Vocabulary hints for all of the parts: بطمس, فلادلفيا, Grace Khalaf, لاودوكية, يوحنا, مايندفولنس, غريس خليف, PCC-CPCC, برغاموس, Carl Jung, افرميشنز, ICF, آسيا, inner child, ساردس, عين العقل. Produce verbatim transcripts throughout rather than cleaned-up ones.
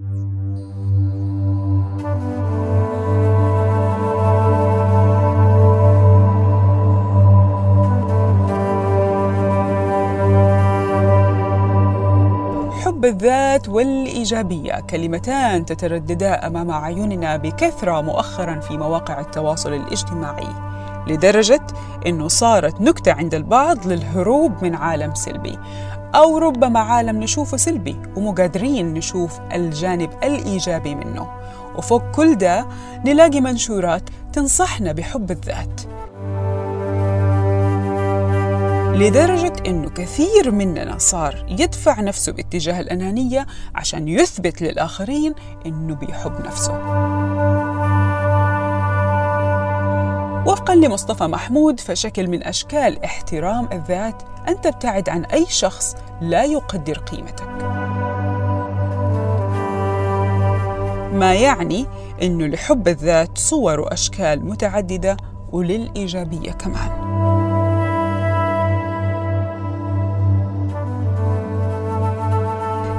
حب الذات والإيجابية كلمتان تترددا أمام أعيننا بكثرة مؤخراً في مواقع التواصل الاجتماعي، لدرجة أنه صارت نكتة عند البعض للهروب من عالم سلبي، أو ربما عالم نشوفه سلبي ومو قادرين نشوف الجانب الإيجابي منه. وفوق كل ده نلاقي منشورات تنصحنا بحب الذات، لدرجة أنه كثير مننا صار يدفع نفسه باتجاه الأنانية عشان يثبت للآخرين أنه بيحب نفسه. وفقاً لمصطفى محمود، فشكل من أشكال احترام الذات أن تبتعد عن أي شخص لا يقدر قيمتك، ما يعني أنه لحب الذات صور وأشكال متعددة، وللإيجابية كمان.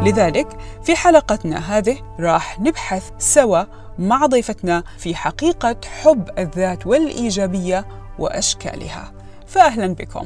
لذلك في حلقتنا هذه راح نبحث سوا مع ضيفتنا في حقيقة حب الذات والإيجابية وأشكالها، فأهلا بكم.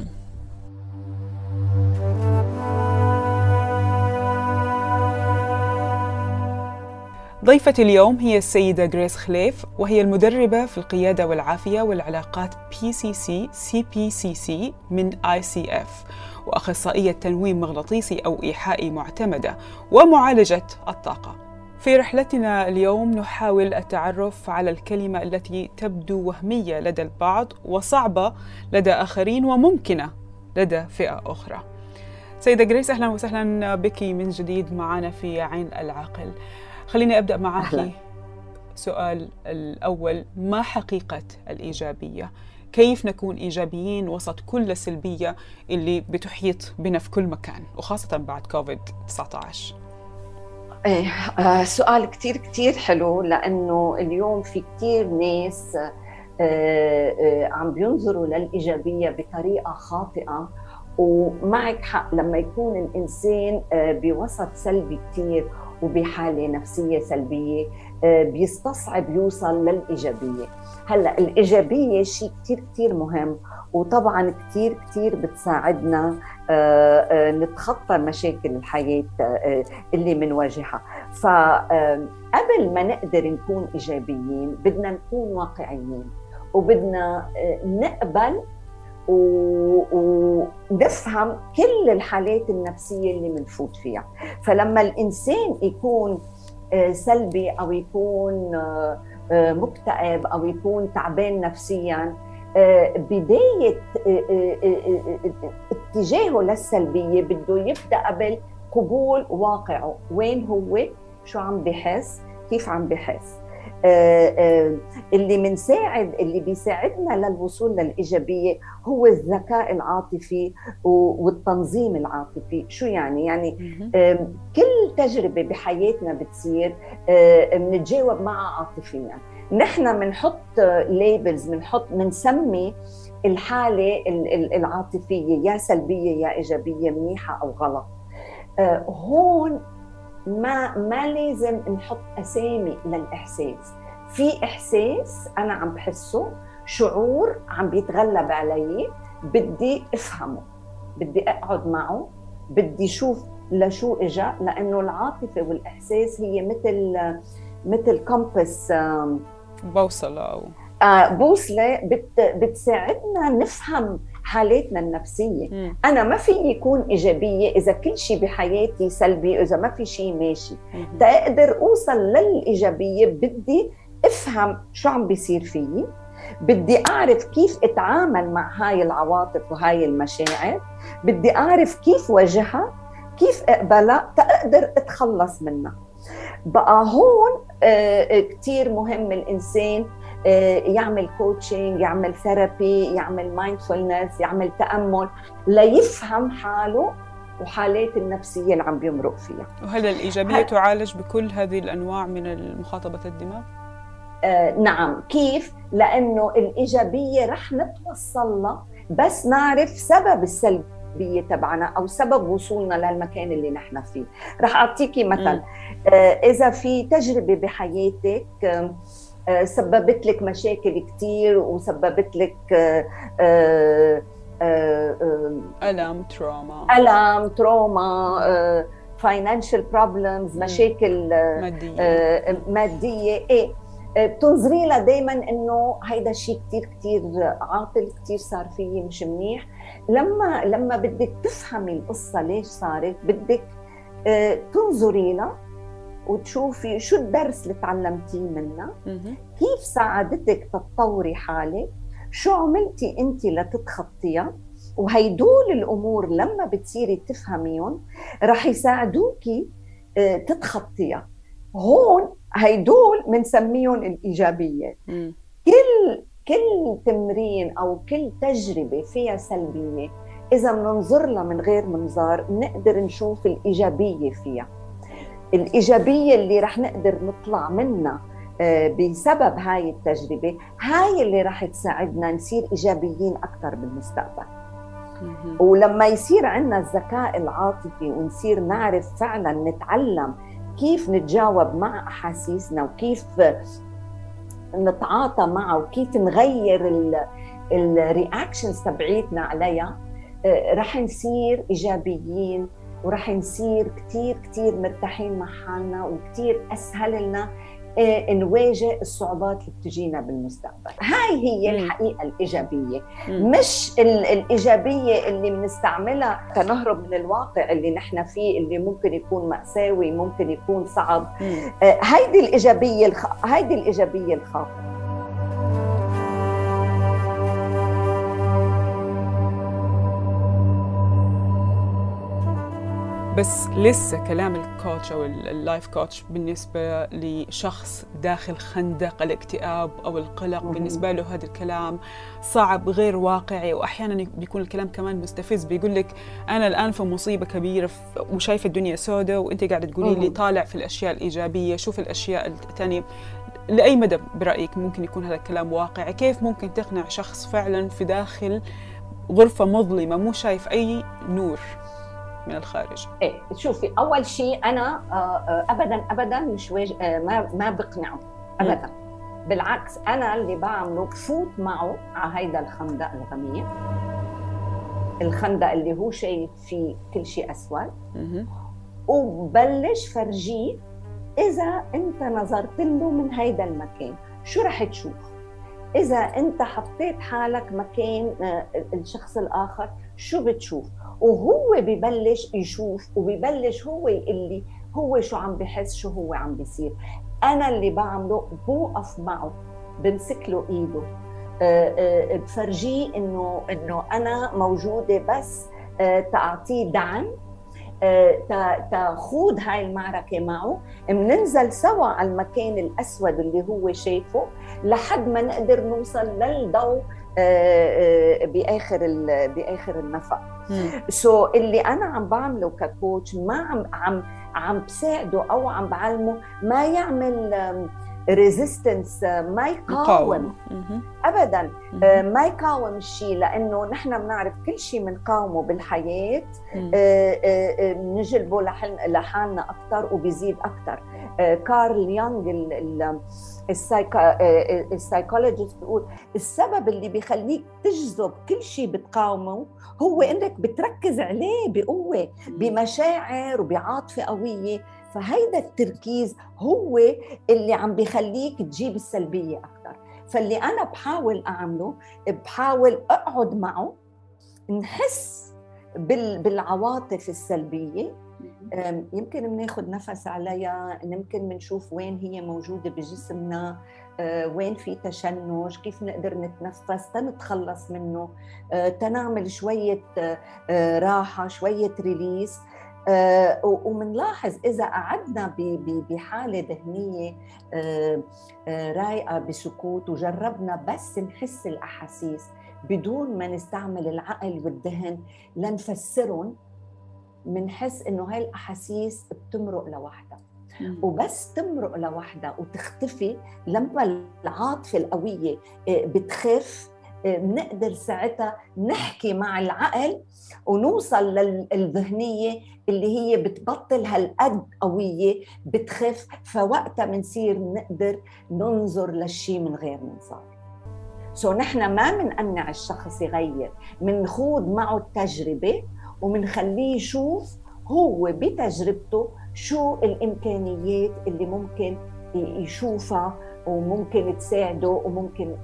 ضيفتي اليوم هي السيدة غريس خليف، وهي المدربة في القيادة والعافية والعلاقات بي سي سي سي بي سي سي من آي سي إف، وأخصائية تنويم مغناطيسي أو إيحائي معتمدة ومعالجة الطاقة. في رحلتنا اليوم نحاول التعرف على الكلمة التي تبدو وهمية لدى البعض وصعبة لدى آخرين وممكنة لدى فئة أخرى. سيدة غريس، أهلا وسهلا بك من جديد معنا في عين العقل. خليني أبدأ معك. سؤال الأول، ما حقيقة الإيجابية؟ كيف نكون إيجابيين وسط كل السلبية اللي بتحيط بنا في كل مكان، وخاصة بعد كوفيد تسعة عشر؟ إيه، آه سؤال كتير كتير حلو، لأنه اليوم في كتير ناس آه آه عم بينظروا للإيجابية بطريقة خاطئة. ومعك حق، لما يكون الإنسان آه بوسط سلبي كتير وبحالة نفسية سلبية بيستصعب يوصل للإيجابية. هلأ الإيجابية شيء كتير كتير مهم، وطبعاً كتير كتير بتساعدنا نتخطى مشاكل الحياة اللي منواجهها. فقبل ما نقدر نكون إيجابيين بدنا نكون واقعيين، وبدنا نقبل ونفهم كل الحالات النفسية اللي منفوت فيها. فلما الإنسان يكون سلبي أو يكون مكتئب أو يكون تعبان نفسياً، بداية اتجاهه للسلبية بده يبدأ بالقبول واقعه، وين هو، شو عم بحس، كيف عم بحس. اللي منساعد اللي بيساعدنا للوصول للإيجابية هو الذكاء العاطفي والتنظيم العاطفي. شو يعني؟ يعني كل تجربة بحياتنا بتصير منتجاوب معها عاطفيا. نحن منحط ليبلز، منحط منسمي الحالة العاطفية، يا سلبية يا إيجابية، منيحة أو غلط. هون ما ما لازم نحط أسامي للإحساس. في إحساس أنا عم بحسه، شعور عم بيتغلب علي، بدي أفهمه، بدي أقعد معه، بدي شوف لشو إجا، لأنه العاطفة والإحساس هي مثل مثل كومبس، بوصلة أو بوصلة بت بتساعدنا نفهم حالاتنا النفسية. مم. أنا ما في يكون إيجابية إذا كل شيء بحياتي سلبي، إذا ما في شيء ماشي. مم. تقدر أوصل للإيجابية بدي أفهم شو عم بيصير فيي، بدي أعرف كيف أتعامل مع هاي العواطف وهاي المشاعر، بدي أعرف كيف واجهها، كيف أقبلها، تقدر أتخلص منها. بقى هون آه كتير مهم الإنسان يعمل كوتشنج، يعمل ثيرابي، يعمل مايندفولنس، يعمل تأمل، ليفهم حاله وحالات النفسية اللي عم بيمرق فيها. وهل الإيجابية هل... تعالج بكل هذه الأنواع من مخاطبة الدماغ؟ آه نعم. كيف؟ لأنه الإيجابية رح نتوصل لها بس نعرف سبب السلبية التربيه تبعنا او سبب وصولنا للمكان اللي نحن فيه. رح اعطيكي مثل، اذا في تجربه بحياتك سببت لك مشاكل كثير وسببت لك الم، تروما، الم، تروما، فاينانشال بروبلمز، مشاكل ماديه ماديه ايه بتنظري لها دائما انه هيدا الشيء كثير كثير عاطل، كثير صار فيه مش منيح. لما لما بدك تفهمي القصه ليش صارت، بدك تنظري لها وتشوفي شو الدرس اللي تعلمتيه منها، كيف ساعدتك تتطوري حالك، شو عملتي انت لتتخطيها. وهيدول الامور لما بتصيري تفهميهم رح يساعدوكي تتخطيها. هون هيدول بنسميهم الايجابيات. مم. كل كل تمرين او كل تجربه فيها سلبيه، اذا بننظر لها من غير منظار بنقدر نشوف الايجابيه فيها. الايجابيه اللي رح نقدر نطلع منها بسبب هاي التجربه، هاي اللي رح تساعدنا نصير ايجابيين اكثر بالمستقبل. مم. ولما يصير عندنا الذكاء العاطفي ونصير نعرف فعلا نتعلم كيف نتجاوب مع أحاسيسنا وكيف نتعاطى معه وكيف نغير الرياكشنز تبعيتنا عليها، رح نصير إيجابيين ورح نصير كتير كتير مرتاحين مع حالنا، وكتير أسهل لنا نواجه الصعوبات اللي بتجينا بالمستقبل. هاي هي الحقيقة الإيجابية، مش الإيجابية اللي بنستعملها كنهرب من الواقع اللي نحن فيه، اللي ممكن يكون مأساوي، ممكن يكون صعب. هيدي الإيجابية الخ... هيدي الإيجابية الخاطئة. بس لسه كلام الكوتش أو اللايف كوتش بالنسبة لشخص داخل خندق الاكتئاب أو القلق، بالنسبة له هذا الكلام صعب، غير واقعي، وأحياناً بيكون الكلام كمان مستفز. بيقول لك أنا الآن في مصيبة كبيرة وشايفة الدنيا سودة، وأنت قاعدة تقولي لي طالع في الأشياء الإيجابية، شوف الأشياء الثانية. لأي مدى برأيك ممكن يكون هذا الكلام واقعي؟ كيف ممكن تقنع شخص فعلاً في داخل غرفة مظلمة مو شايف أي نور من الخارج؟ ايه شوفي، اول شيء انا ابدا ابدا مش واج... ما ما بقنعه ابدا. م. بالعكس، انا اللي بعمله بفوت معه على هيدا الخندق الغميق، الخندق اللي هو شايف فيه كل شيء اسود، وبلش فرجيه اذا انت نظرت له من هيدا المكان شو رح تشوف، اذا انت حطيت حالك مكان الشخص الاخر شو بتشوف. وهو ببلش يشوف وببلش هو يقول لي هو شو عم بحس، شو هو عم بيصير. انا اللي بعمله بوقف معه، بمسك له ايده، بفرجيه انه انه انا موجوده، بس تعطيه دعم، تاخذ هاي المعركه معه، بننزل سوا على المكان الاسود اللي هو شايفه لحد ما نقدر نوصل للضوء باخر باخر النفق. سو so اللي انا عم بعمله ككوتش، ما عم عم عم بساعده او عم بعلمه ما يعمل ريزيستنس، ما يقاوم ابدا، ما يقاوم الشيء، لانه نحن بنعرف كل شيء بنقاومه بالحياه بنجلبه لحالنا اكثر وبيزيد اكثر. كارل يونغ السايكولوجيست بيقول السبب اللي بيخليك تجذب كل شيء بتقاومه هو انك بتركز عليه بقوه، بمشاعر وبعاطفه قويه، فهيدا التركيز هو اللي عم بيخليك تجيب السلبية أكتر. فاللي أنا بحاول أعمله، بحاول أقعد معه، نحس بالعواطف السلبية، يمكن مناخد نفس عليها، يمكن منشوف وين هي موجودة بجسمنا، وين في تشنج، كيف نقدر نتنفس تنتخلص منه، تنعمل شوية راحة، شوية ريليس. آه ومنلاحظ إذا قعدنا بحالة ذهنية آه آه رايقة بسكوت، وجربنا بس نحس الأحاسيس بدون ما نستعمل العقل والذهن لنفسرهم، منحس إنه هاي الأحاسيس بتمرق لوحدها، وبس تمرق لوحدها وتختفي لما العاطفة القوية بتخف، بنقدر ساعتها نحكي مع العقل ونوصل للذهنية اللي هي بتبطل هالقد قوية بتخف، فوقتها بنصير نقدر ننظر للشي من غير منظار. سو نحن ما منقنع الشخص يغير، منخوض معه التجربة ومنخليه يشوف هو بتجربته شو الإمكانيات اللي ممكن يشوفها وممكن تساعده وممكن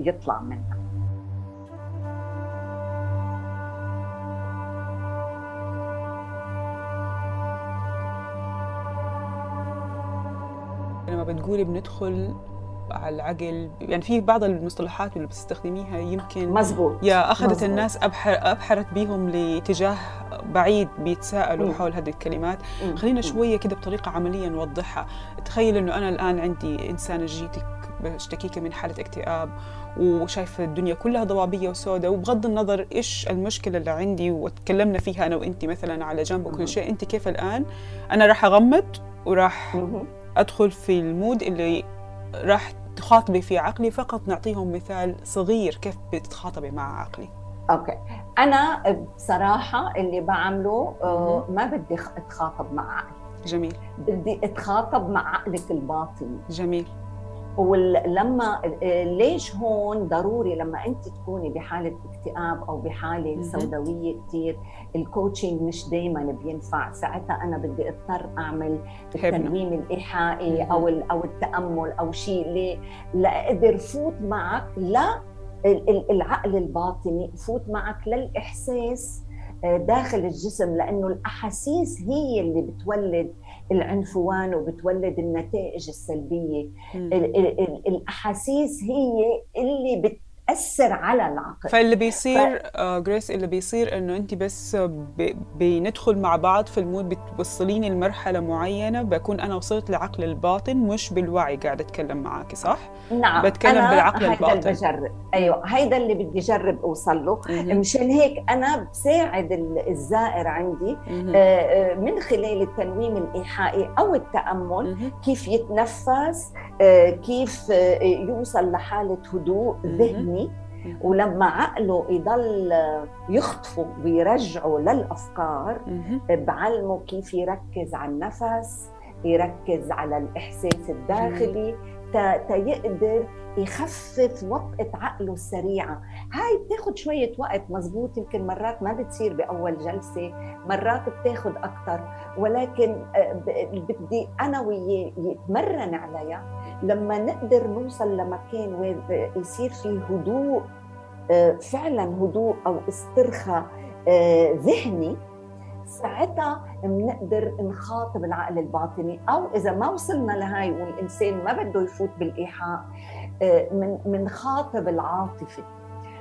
يطلع منها. لما بتقولي بندخل على العقل، يعني في بعض المصطلحات اللي بتستخدميها يمكن مزبوط يا أخذت مزبوط. الناس أبحر أبحرت بيهم لاتجاه بعيد، بيتساءلوا مم. حول هذه الكلمات. مم. خلينا شوية كده بطريقة عملية نوضحها. تخيل إنه أنا الآن عندي إنسانة جيتك بشتكيك من حالة اكتئاب وشايفة الدنيا كلها ضبابية وسوداء، وبغض النظر إيش المشكلة اللي عندي وتكلمنا فيها أنا وإنتي مثلا على جنب وكل شيء، أنت كيف الآن؟ أنا راح أغمض وراح مم. أدخل في المود اللي راح تخاطبي في عقلي. فقط نعطيهم مثال صغير كيف بتتخاطبي مع عقلي. أوكي، أنا بصراحة اللي بعمله ما بدي أتخاطب مع عقلي. جميل. بدي أتخاطب مع عقلك الباطن. جميل. ولما ليش هون ضروري لما أنت تكوني بحالة اكتئاب أو بحالة سوداوية كتير الكوتشنج مش دايما بينفع، ساعتها أنا بدي اضطر أعمل التنويم الإيحائي أو أو التأمل أو شيء ليه لأقدر فوت معك للعقل الباطني، فوت معك للإحساس داخل الجسم، لأنه الأحاسيس هي اللي بتولد العنفوان وبتولد النتائج السلبية. ال ال ال الأحاسيس هي اللي بتأثر على العقل. فاللي بيصير ف... آه غريس، اللي بيصير أنه أنت بس ب... بندخل مع بعض في المود، بتوصليني لمرحلة معينة بكون أنا وصلت لعقل الباطن مش بالوعي قاعدة أتكلم معاكي، صح؟ نعم، بتكلم أنا بالعقل الباطن. بجرب. أيوة، هيدا اللي بدي جرب أوصل له. مشان هيك أنا بساعد الزائر عندي آه من خلال التنويم الإيحائي أو التأمل مه. كيف يتنفس، آه كيف آه يوصل لحالة هدوء ذهني، ولما عقله يضل يخطفه ويرجعه للأفكار بعلمه كيف يركز على النفس، يركز على الإحساس الداخلي تيقدر يخفف وطئة عقله السريعة. هاي بتاخد شوية وقت، مزبوط، يمكن مرات ما بتصير بأول جلسة، مرات بتاخد أكتر، ولكن بدي أنا وياه يتمرن عليها لما نقدر نوصل لمكان وين يصير فيه هدوء، فعلا هدوء أو استرخاء ذهني، ساعتها بنقدر نخاطب العقل الباطني. او اذا ما وصلنا لهاي والانسان ما بده يفوت بالايحاء، من بنخاطب العاطفه.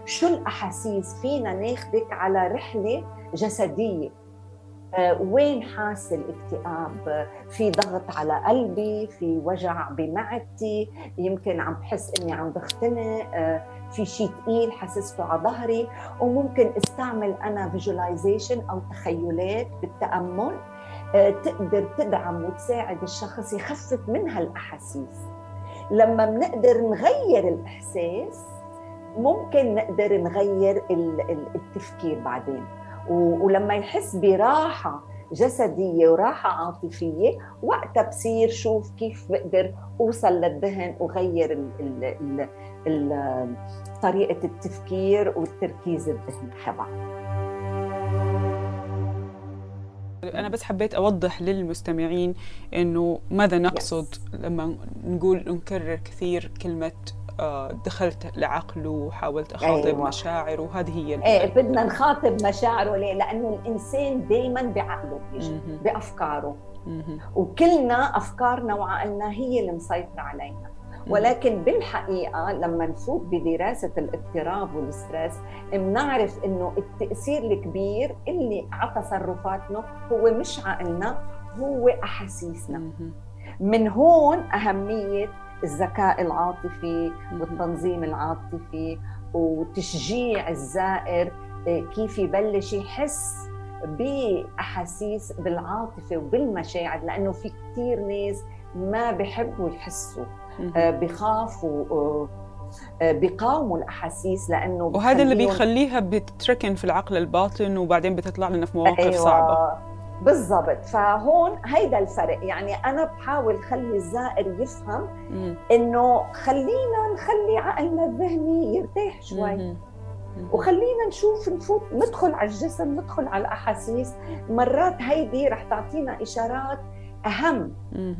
شو الاحاسيس؟ فينا ناخذك على رحله جسديه. وين حاس الاكتئاب؟ في ضغط على قلبي، في وجع بمعدتي، يمكن عم بحس اني عم بختنق، في شيء ثقيل حسسته على ظهري. وممكن استعمل انا فيجواليزيشن او تخيلات بالتامل تقدر تدعم وتساعد الشخص يخفف من هالاحاسيس. لما بنقدر نغير الاحساس ممكن نقدر نغير التفكير بعدين، ولما يحس براحة جسدية وراحة عاطفية وقتها بصير شوف كيف بقدر أوصل للذهن وغير ال ال ال ال طريقة التفكير والتركيز الذهني تبعه. أنا بس حبيت أوضح للمستمعين إنه ماذا نقصد لما نقول نكرر كثير كلمة دخلت لعقله وحاولت أخاطب أيوة. مشاعره، وهذه هي إيه بدنا نخاطب مشاعره. ليه؟ لأنه الإنسان دايماً بعقله بيجي م-م. بأفكاره م-م. وكلنا أفكارنا وعقلنا هي اللي مسيطرة علينا، ولكن بالحقيقة لما نفوت بدراسة الاضطراب والستريس بنعرف إنه التأثير الكبير اللي على تصرفاتنا هو مش عقلنا، هو أحاسيسنا. م-م. من هون أهمية الذكاء العاطفي والتنظيم العاطفي وتشجيع الزائر كيف يبلش يحس بأحاسيس بالعاطفة وبالمشاعر، لأنه في كتير ناس ما بحبوا يحسوا، بخافوا، بيقاوموا الاحاسيس لانه وهذا اللي بيخليها بتتركن في العقل الباطن وبعدين بتطلع لنا في مواقف أيوة. صعبه بالضبط. فهون هيدا الفرق، يعني أنا بحاول خلي الزائر يفهم مم. إنه خلينا نخلي عقلنا الذهني يرتاح شوي مم. مم. وخلينا نشوف نفوت ندخل على الجسم، ندخل على الأحاسيس. مرات هيدي رح تعطينا إشارات أهم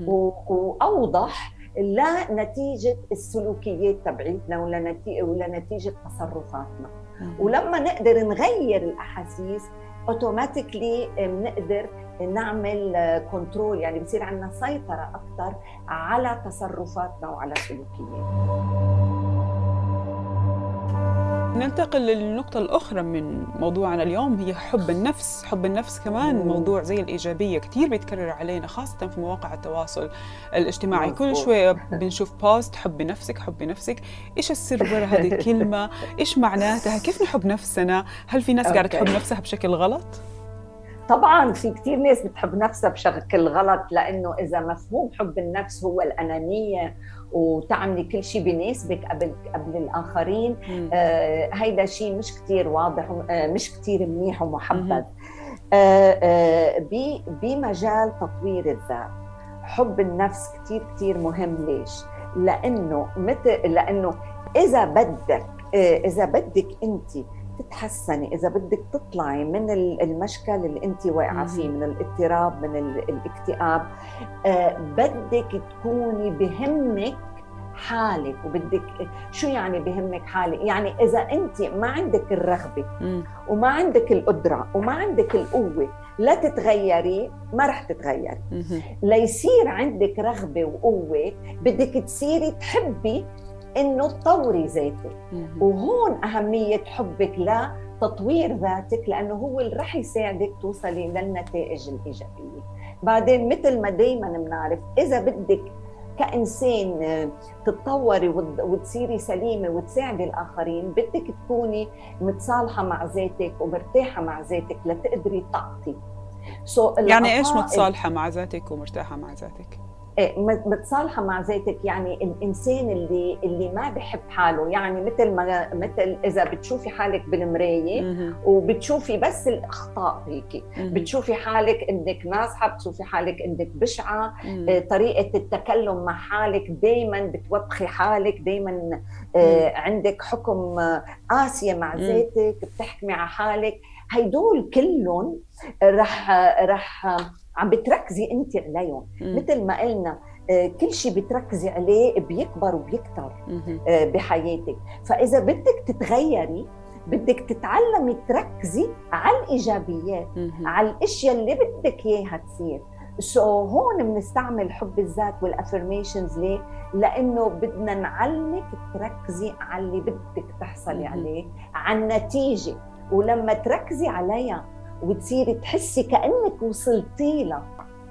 و... وأوضح لنتيجة السلوكيات تبعيتنا ولنتي... ولنتيجة تصرفاتنا. مم. ولما نقدر نغير الأحاسيس اوتوماتيكلي بنقدر نعمل كنترول، يعني بصير عندنا سيطرة أكثر على تصرفاتنا وعلى سلوكياتنا. ننتقل للنقطة الأخرى من موضوعنا اليوم، هي حب النفس. حب النفس كمان مم. موضوع زي الإيجابية كتير بيتكرر علينا خاصة في مواقع التواصل الاجتماعي. مزبوط. كل شوية بنشوف بوست حب نفسك حب نفسك. إيش السر وراء هذه الكلمة؟ إيش معناتها؟ كيف نحب نفسنا؟ هل في ناس قاعدة تحب نفسها بشكل غلط؟ طبعاً في كتير ناس بتحب نفسها بشكل غلط، لأنه إذا مفهوم حب النفس هو الأنانية وتعملي كل شيء بيناسبك قبل قبل الآخرين، آه هيدا شيء مش كتير واضح، آه مش كتير منيح ومحبب. آه آه بمجال تطوير الذات حب النفس كتير كتير مهم. ليش؟ لأنه مت لأنه إذا بدك آه إذا بدك أنت تتحسني، إذا بدك تطلعي من المشكل اللي أنت واقعة فيه، من الاضطراب، من الاكتئاب، آه بدك تكوني بهمك حالك. وبدك شو يعني بهمك حالك؟ يعني إذا أنت ما عندك الرغبة وما عندك القدرة وما عندك القوة لا تتغيري، ما رح تتغيري. ليصير عندك رغبة وقوة بدك تصيري تحبي إنه تطوري ذاتك، وهون أهمية حبك لتطوير ذاتك، لأنه هو اللي رح يساعدك توصلي للنتائج الإيجابية. بعدين مثل ما دايماً بنعرف، إذا بدك كإنسان تتطوري وتصيري سليمة وتساعدي الآخرين، بدك تكوني متصالحة مع ذاتك ومرتاحة مع ذاتك لتقدري تعطي. so يعني إيش متصالحة مع ذاتك ومرتاحة مع ذاتك؟ متصالحة مع ذاتك يعني الإنسان اللي اللي ما بحب حاله، يعني مثل ما مثل إذا بتشوفي حالك بالمراية وبتشوفي بس الأخطاء هيك، بتشوفي حالك إنك ناصحة، بتشوفي حالك إنك بشعة، طريقة التكلم مع حالك دايماً بتوبخي حالك، دايماً عندك حكم قاسية مع ذاتك، بتحكمي على حالك. هيدول كلهم رح رح عم بتركزي انت عليهم. مثل ما قلنا كل شيء بتركزي عليه بيكبر وبيكتر بحياتك. فاذا بدك تتغيري بدك تتعلمي تركزي على الايجابيات، على الاشياء اللي بدك اياها تصير. سو so, هون بنستعمل حب الذات والافرميشنز. ليه؟ لانه بدنا نعلمك تركزي على اللي بدك تحصلي عليه، على النتيجه، ولما تركزي عليها وتصيري تحسي كأنك وصلتي لها.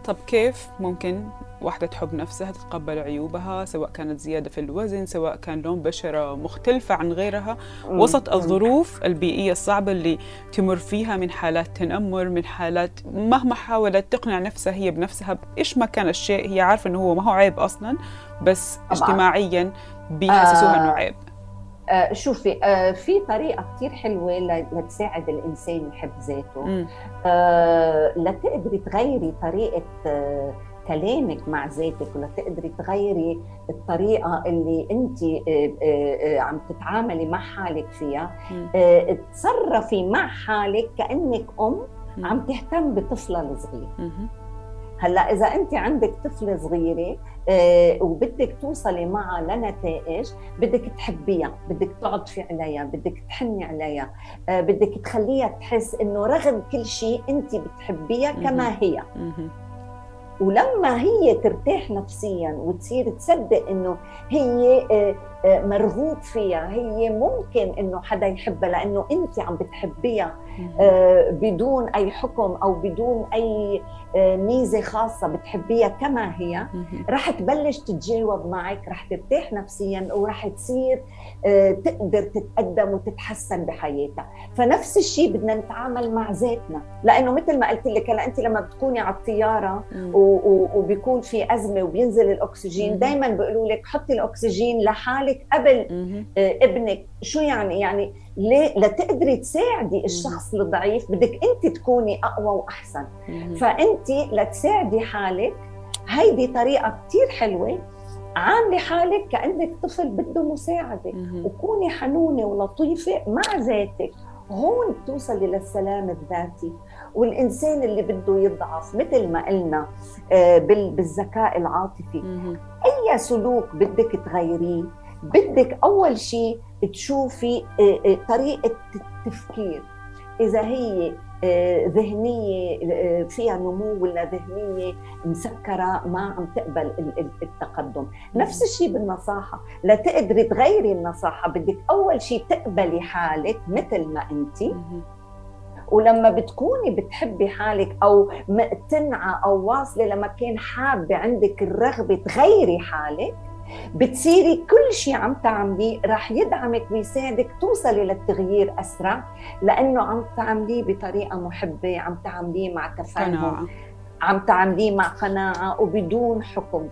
طب كيف ممكن واحدة تحب نفسها، تتقبل عيوبها، سواء كانت زيادة في الوزن، سواء كان لون بشرة مختلفة عن غيرها، وسط الظروف البيئية الصعبة اللي تمر فيها، من حالات تنمر، من حالات مهما حاولت تقنع نفسها هي بنفسها إيش ما كان الشيء، هي عارفة إنه هو ما هو عيب أصلاً، بس اجتماعياً بيحسسوها آه. إنه عيب. آه شوفي آه في طريقة كتير حلوة لتساعد الإنسان يحب ذاته، آه لتقدري تغيري طريقة آه كلامك مع ذاتك، ولتقدري تغيري الطريقة اللي أنت آه آه عم تتعاملي مع حالك فيها. آه تصرفي مع حالك كأنك أم مم. عم تهتم بطفلة الصغيرة. هلا إذا أنت عندك طفلة صغيرة آه، وبدك توصلي معها لنتائج، بدك تحبيها، بدك تعطفي عليها، بدك تحني عليها، آه، بدك تخليها تحس إنه رغم كل شيء أنت بتحبيها كما هي. ولما هي ترتاح نفسياً وتصير تصدق إنه هي آه آه مرغوب فيها، هي ممكن إنه حدا يحبها لأنه أنت عم بتحبيها آه بدون أي حكم أو بدون أي آه ميزة خاصة، بتحبيها كما هي، رح تبلش تتجاوب معك، رح ترتاح نفسياً، ورح تصير آه تقدر تتقدم وتتحسن بحياتها. فنفس الشيء بدنا نتعامل مع ذاتنا، لأنه مثل ما قلت لك، هلا أنت لما بتكوني على الطيارة وبيكون في أزمة وبينزل الأكسجين، دايماً بيقولوا لك حطي الأكسجين لحالك شغلك قبل ابنك. شو يعني؟ يعني ليه لتقدري تساعدي الشخص الضعيف بدك انت تكوني اقوى واحسن. فانت لتساعدي حالك هيدي طريقه كثير حلوه، عاملي حالك كانك طفل بده مساعده، وكوني حنونه ولطيفه مع ذاتك. هون بتوصلي للسلام الذاتي. والإنسان اللي بده يضعف مثل ما قلنا بالذكاء العاطفي، أي سلوك بدك تغيريه بدك أول شيء تشوفي طريقة التفكير، إذا هي ذهنية فيها نمو ولا ذهنية مسكرة ما عم تقبل التقدم. نفس الشيء بالنصاحة، لتقدري تغيري النصاحة بدك أول شيء تقبلي حالك مثل ما أنتي. ولما بتكوني بتحبي حالك أو مقتنعة أو واصلة لما كان حابة عندك الرغبة تغيري حالك، بتصيري كل شيء عم تعمليه رح يدعمك ويساعدك توصلي للتغيير أسرع، لأنه عم تعمليه بطريقة محبة، عم تعمليه مع تفاهم، عم تعمليه مع قناعة وبدون حكم.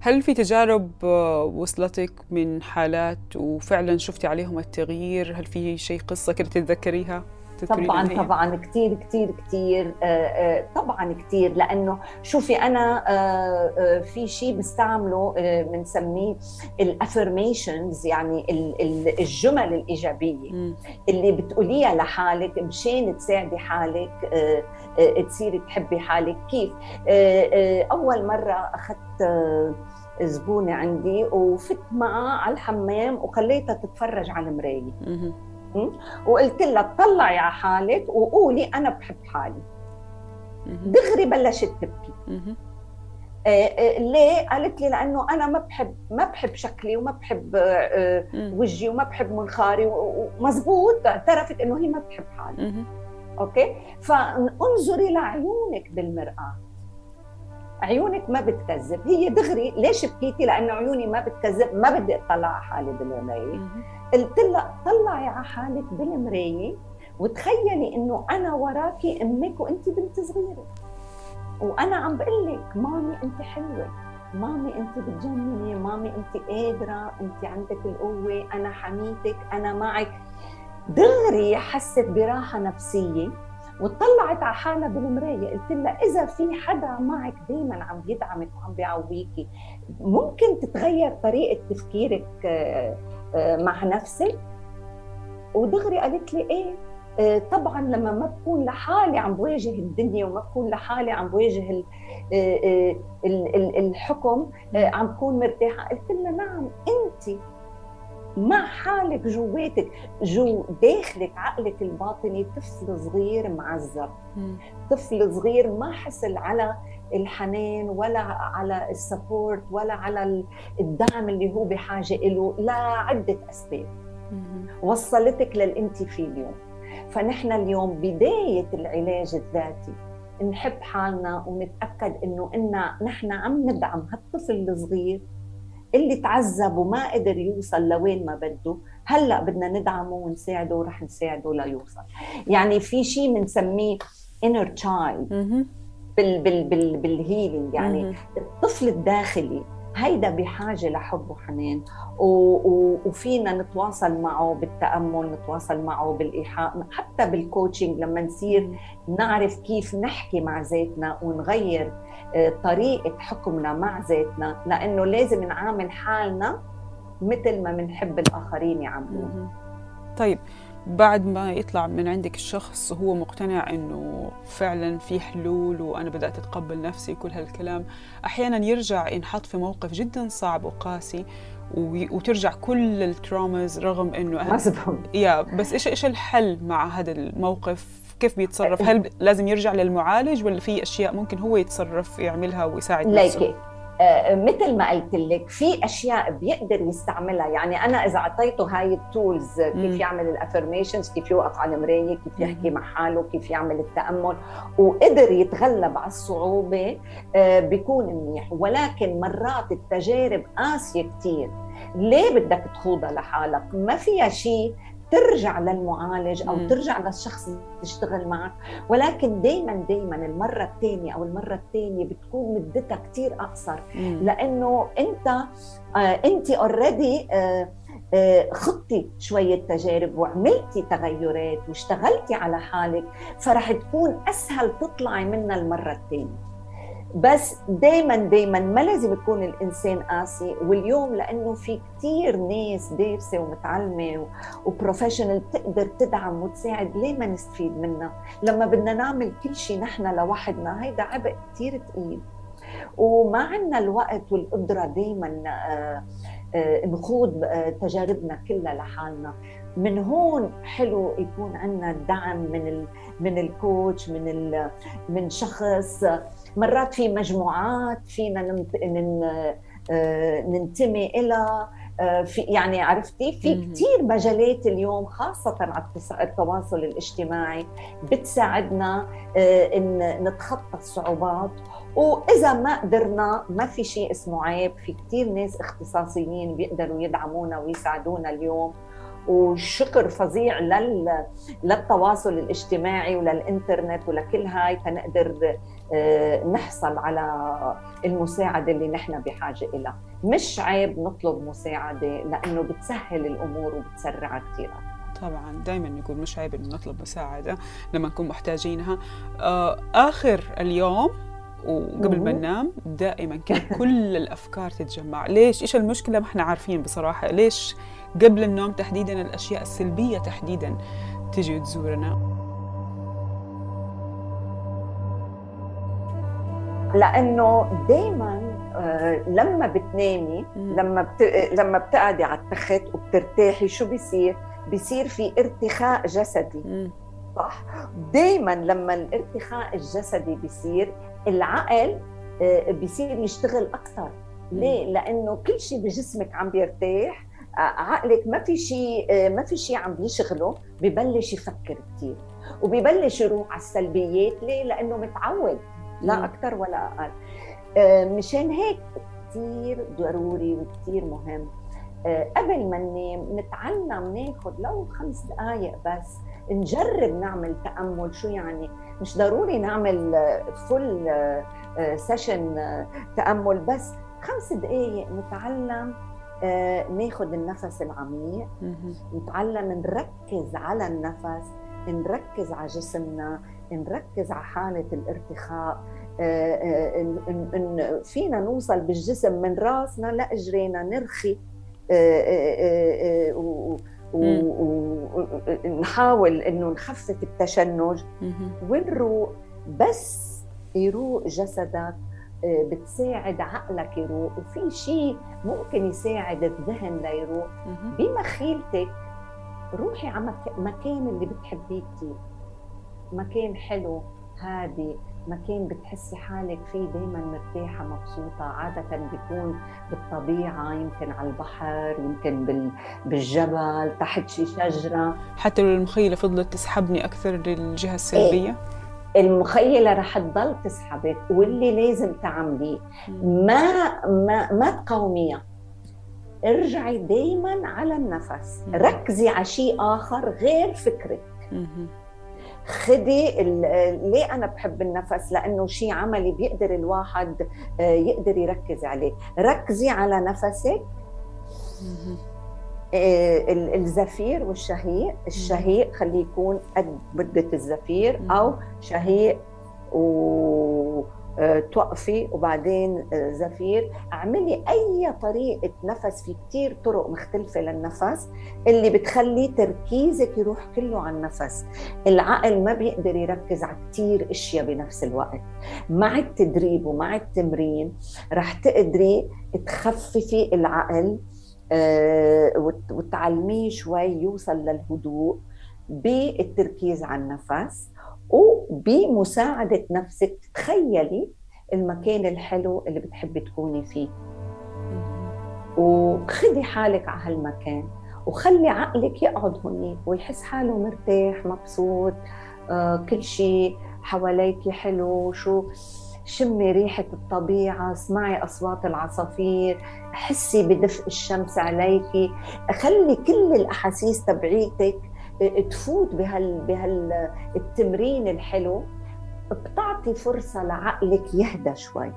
هل في تجارب وصلتك من حالات وفعلا شفتي عليهم التغيير؟ هل في شيء قصة كنت تتذكريها؟ طبعا طبعا كثير كثير كثير طبعا كثير. لانه شوفي انا في شيء بستعمله بنسميه الافرميشنز، يعني الجمل الايجابيه اللي بتقوليها لحالك مشان تساعدي حالك تصيري تحبي حالك. كيف؟ اول مره اخذت زبونه عندي وفت معها على الحمام وخليتها تتفرج على المرايه، وقلت لها طلعي على حالك وقولي أنا بحب حالي. دغري بلشت تبكي. ليه؟ قالت لي لأنه أنا ما بحب ما بحب شكلي وما بحب وجهي وما بحب منخاري. ومزبوط، اعترفت إنه هي ما بحب حالي. أوكي؟ فانظري لعيونك بالمرآة، عيونك ما بتكذب. هي دغري ليش بكيتي؟ لأنه عيوني ما بتكذب، ما بدي أطلع على حالي بالمراية. قلت لها طلعي على حالك بالمرايه وتخيلي انه انا وراكي امك وانت بنت صغيره، وانا عم بقول لك مامي انت حلوه، مامي انت بتجنني، مامي انت قادره، انت عندك القوه، انا حميتك، انا معك. دغري حست براحه نفسيه وطلعت على حالها بالمرايه. قلت لها اذا في حدا معك دائما عم بيدعمك وعم بيعويكي ممكن تتغير طريقه تفكيرك مع نفسك. ودغري قالت لي ايه طبعا، لما ما بكون لحالي عم بواجه الدنيا وما بكون لحالي عم بواجه الحكم عم بكون مرتاحه. قلت لها نعم، انت مع حالك جواتك جو داخلك عقلك الباطني طفل صغير معذب، طفل صغير ما حصل على الحنان ولا على السبورت ولا على الدعم اللي هو بحاجه له لعده اسباب وصلتك للانت في اليوم. فنحن اليوم بدايه العلاج الذاتي نحب حالنا ونتاكد انه إننا نحن عم ندعم هالطفل الصغير اللي تعذب وما قدر يوصل لوين ما بده. هلا بدنا ندعمه ونساعده ورح نساعده ليوصل. يعني في شيء بنسميه inner child بال بال بال بالهيلينج، يعني الطفل الداخلي هيدا بحاجه لحب وحنان، وفينا نتواصل معه بالتامل، نتواصل معه بالايحاء، حتى بالكوتشنج لما نصير نعرف كيف نحكي مع ذاتنا ونغير طريقه حكمنا مع ذاتنا، لانه لازم نعامل حالنا مثل ما بنحب الاخرين يعاملونا. طيب بعد ما يطلع من عندك الشخص هو مقتنع انه فعلا في حلول وانا بدات اتقبل نفسي وكل هالكلام، احيانا يرجع ينحط في موقف جدا صعب وقاسي وترجع كل الترومز رغم انه مزبوط. يا بس ايش ايش الحل مع هذا الموقف؟ كيف بيتصرف؟ هل لازم يرجع للمعالج ولا في اشياء ممكن هو يتصرف يعملها ويساعد نفسه؟ مثل ما قلت لك في اشياء بيقدر يستعملها. يعني انا اذا اعطيته هاي التولز كيف يعمل الافرميشنز، كيف يوقف على المرايه، كيف يحكي مع حاله، كيف يعمل التامل، وقدر يتغلب على الصعوبه بيكون منيح. ولكن مرات التجارب قاسيه كثير، ليه بدك تخوضها لحالك؟ ما فيها شيء ترجع للمعالج أو ترجع للشخص اللي تشتغل معك، ولكن دايماً دايماً المرة الثانية أو المرة الثانية بتكون مدتها كتير أقصر، لأنه أنت أنت already خضتي شوية تجارب وعملتي تغيرات واشتغلتي على حالك، فرح تكون أسهل تطلعي منها المرة الثانية. بس دايماً دايماً ما لازم يكون الإنسان قاسي. واليوم لأنه في كتير ناس دارسة ومتعلمة وبروفيشنال بتقدر تدعم وتساعد، ليه ما نستفيد منها؟ لما بدنا نعمل كل شيء نحن لوحدنا هيدا عبء كتير ثقيل، وما عنا الوقت والقدرة دايماً نخوض تجاربنا كلها لحالنا. من هون حلو يكون عنا الدعم من ال من الكوتش، من ال من شخص، مرات في مجموعات فينا ننتمي إلى، في يعني عرفتي في كتير مجالات اليوم خاصة على التواصل الاجتماعي بتساعدنا إن نتخطى الصعوبات. وإذا ما قدرنا ما في شيء اسمه عيب، في كتير ناس اختصاصيين بيقدروا يدعمونا ويساعدونا اليوم، وشكر فظيع لل... للتواصل الاجتماعي وللإنترنت ولكل هاي تنقدر نحصل على المساعدة اللي نحن بحاجة إلها. مش عيب نطلب مساعدة، لأنه بتسهل الأمور وبتسرع كثير. طبعا دايما يقول مش عيب إنه نطلب مساعدة لما نكون محتاجينها. آخر اليوم وقبل ما ننام دائما كان كل الأفكار تتجمع. ليش؟ إيش المشكلة؟ ما احنا عارفين بصراحة ليش قبل النوم تحديداً الأشياء السلبية تحديداً تجي وتزورنا، لأنه دايماً لما بتنامي لما بت... لما بتقعدي على التخت وبترتاحي شو بيصير؟ بيصير في ارتخاء جسدي، صح؟ دايماً لما الارتخاء الجسدي بيصير العقل بيصير يشتغل أكثر. ليه؟ لأنه كل شيء بجسمك عم بيرتاح، عقلك ما في شيء ما في شيء عم بيشغله، ببلش يفكر كثير وببلش يروح على السلبيات. ليه؟ لانه متعود، لا اكثر ولا اقل. مشان هيك كثير ضروري وكثير مهم قبل ما ننام نتعلم ناخذ لو خمس دقائق بس نجرب نعمل تأمل. شو يعني؟ مش ضروري نعمل فل سيشن تأمل، بس خمس دقائق نتعلم آه، ناخد النفس العميق، نتعلم نركز على النفس، نركز على جسمنا، نركز على حالة الارتخاء. آه، آه، إن، إن فينا نوصل بالجسم من راسنا لأجرينا نرخي، آه، آه، آه، و ونحاول إنه نخفف التشنج ونروق. بس يروق جسدك بتساعد عقلك يروق، وفي شيء ممكن يساعد الذهن ليروق بمخيلتك. روحي على مكان اللي بتحبيه كثير، مكان حلو هادي، مكان بتحسي حالك فيه دايما مرتاحة مبسوطة. عادة بيكون بالطبيعة، يمكن على البحر، يمكن بالجبل، تحت شي شجرة. حتى لو المخيلة فضلت تسحبني أكثر للجهة السلبية، إيه؟ المخيلة رح تضل تسحبك، واللي لازم تعمليه ما ما ما تقاوميها. ارجعي دايما على النفس، ركزي على شيء آخر غير فكرك. خدي ال... ليه أنا بحب النفس؟ لأنه شيء عملي بيقدر الواحد يقدر يركز عليه. ركزي على نفسك، الزفير والشهيق. الشهيق خليه يكون قد مدة الزفير، أو شهيق وتوقفي وبعدين زفير. اعملي أي طريقة نفس، في كتير طرق مختلفة للنفس اللي بتخلي تركيزك يروح كله على النفس. العقل ما بيقدر يركز على كتير أشياء بنفس الوقت. مع التدريب ومع التمرين رح تقدري تخففي العقل وتعلميه شوي يوصل للهدوء بالتركيز على النفس، وبمساعدة نفسك تتخيلي المكان الحلو اللي بتحبي تكوني فيه، وخدي حالك على هالمكان وخلي عقلك يقعد هنيك ويحس حاله مرتاح مبسوط، كل شيء حواليك حلو. شو شمي ريحة الطبيعة، اسمعي أصوات العصافير، حسي بدفء الشمس عليكي، خلي كل الأحاسيس تبعيتك تفوت بهال بهالتمرين الحلو. بتعطي فرصة لعقلك يهدى شوي.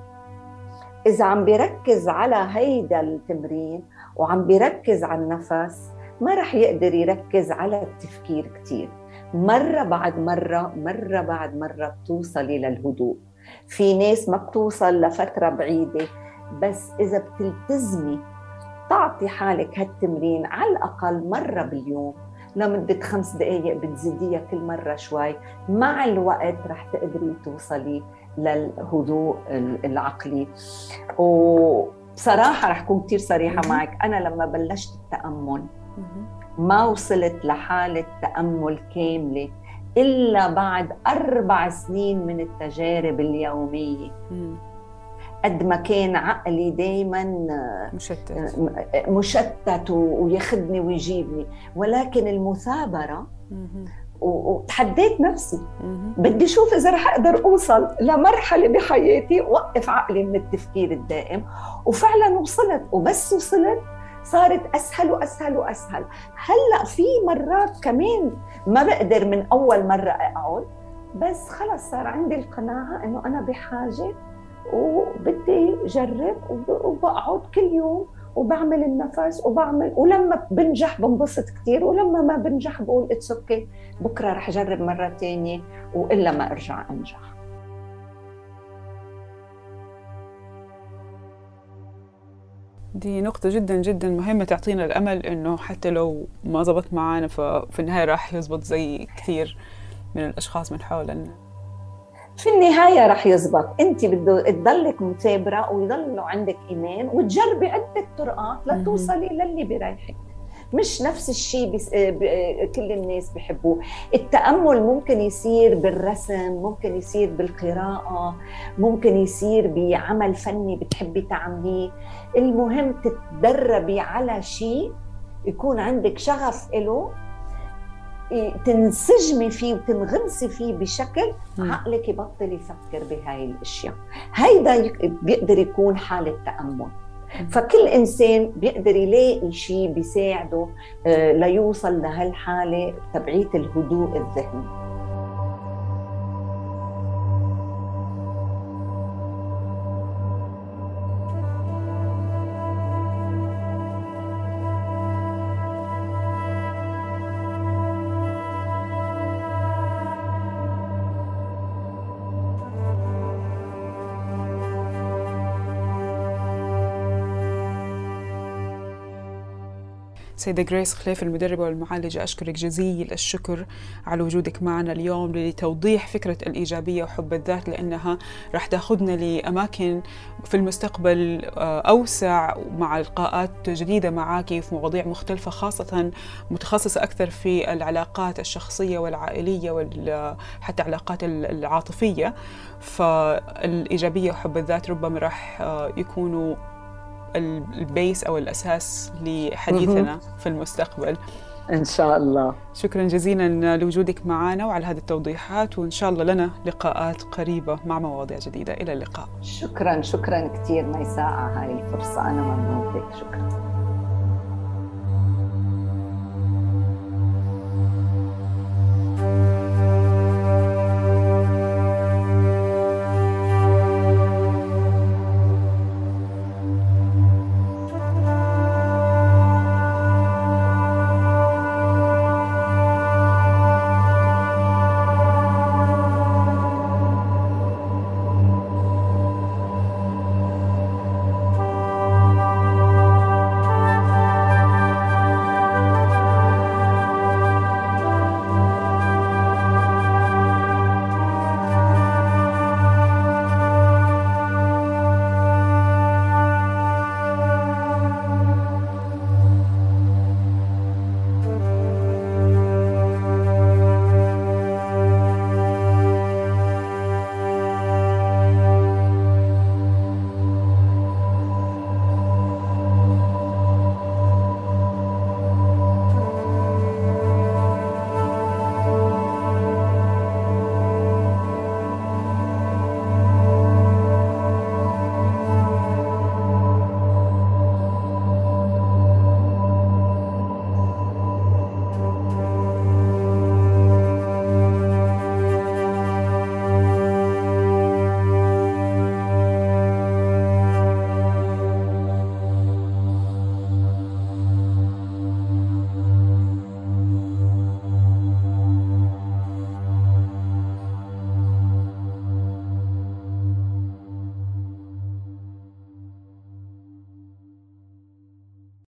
إذا عم بيركز على هيدا التمرين وعم بيركز على النفس ما رح يقدر يركز على التفكير كتير. مرة بعد مرة مرة بعد مرة بتوصلي للهدوء. في ناس ما بتوصل لفترة بعيدة، بس إذا بتلتزمي تعطي حالك هالتمرين على الأقل مرة باليوم لمدة خمس دقايق بتزيديها كل مرة شوي، مع الوقت رح تقدري توصلي للهدوء العقلي. وبصراحة رح كون كتير صريحة معك، أنا لما بلشت التأمل ما وصلت لحالة تأمل كاملة إلا بعد أربع سنين من التجارب اليومية. قد ما كان عقلي دايماً مشتت مشتت ويخدني ويجيبني، ولكن المثابرة وتحديت نفسي بدي شوف إذا رح أقدر أوصل لمرحلة بحياتي وقف عقلي من التفكير الدائم، وفعلاً وصلت. وبس وصلت صارت أسهل وأسهل وأسهل. هلأ في مرات كمان ما بقدر من أول مرة أقعد، بس خلص صار عندي القناعة أنه أنا بحاجة وبدي جرب، وبقعد كل يوم وبعمل النفس وبعمل، ولما بنجح بنبسط كتير، ولما ما بنجح بقول اتس اوكي، بكرة رح جرب مرة تانية وإلا ما أرجع أنجح. دي نقطة جدا جدا مهمة تعطينا الأمل إنه حتى لو ما زبط معانا ففي النهاية راح يزبط زي كثير من الأشخاص من حولنا. في النهاية راح يزبط. أنت بده تضلك مثابرة ويضلوا عندك إيمان وتجربي عدة طرقات لتوصلي للي بيريحك. مش نفس الشيء بس... ب... كل الناس بيحبوه. التأمل ممكن يصير بالرسم، ممكن يصير بالقراءة، ممكن يصير بعمل فني بتحبي تعمليه. المهم تتدربي على شيء يكون عندك شغف إله، تنسجمي فيه وتنغمسي فيه بشكل عقلك يبطل يفكر بهاي الأشياء. هيدا بيقدر يكون حالة تأمل. فكل إنسان بيقدر يلاقي شيء بيساعده ليوصل لهالحالة تبعية الهدوء الذهني. سيدة غريس خليف المدربة والمعالجة، أشكرك جزيل الشكر على وجودك معنا اليوم لتوضيح فكرة الإيجابية وحب الذات، لأنها رح تأخذنا لأماكن في المستقبل أوسع مع لقاءات جديدة معاكي في مواضيع مختلفة، خاصة متخصصة أكثر في العلاقات الشخصية والعائلية وحتى العلاقات العاطفية. فالإيجابية وحب الذات ربما رح يكونوا البيس أو الأساس لحديثنا في المستقبل إن شاء الله. شكرا جزيلا لوجودك معنا وعلى هذه التوضيحات، وإن شاء الله لنا لقاءات قريبة مع مواضيع جديدة. إلى اللقاء. شكرا شكرا كثير ميساء على هاي الفرصة، أنا ممنون لك. شكرا.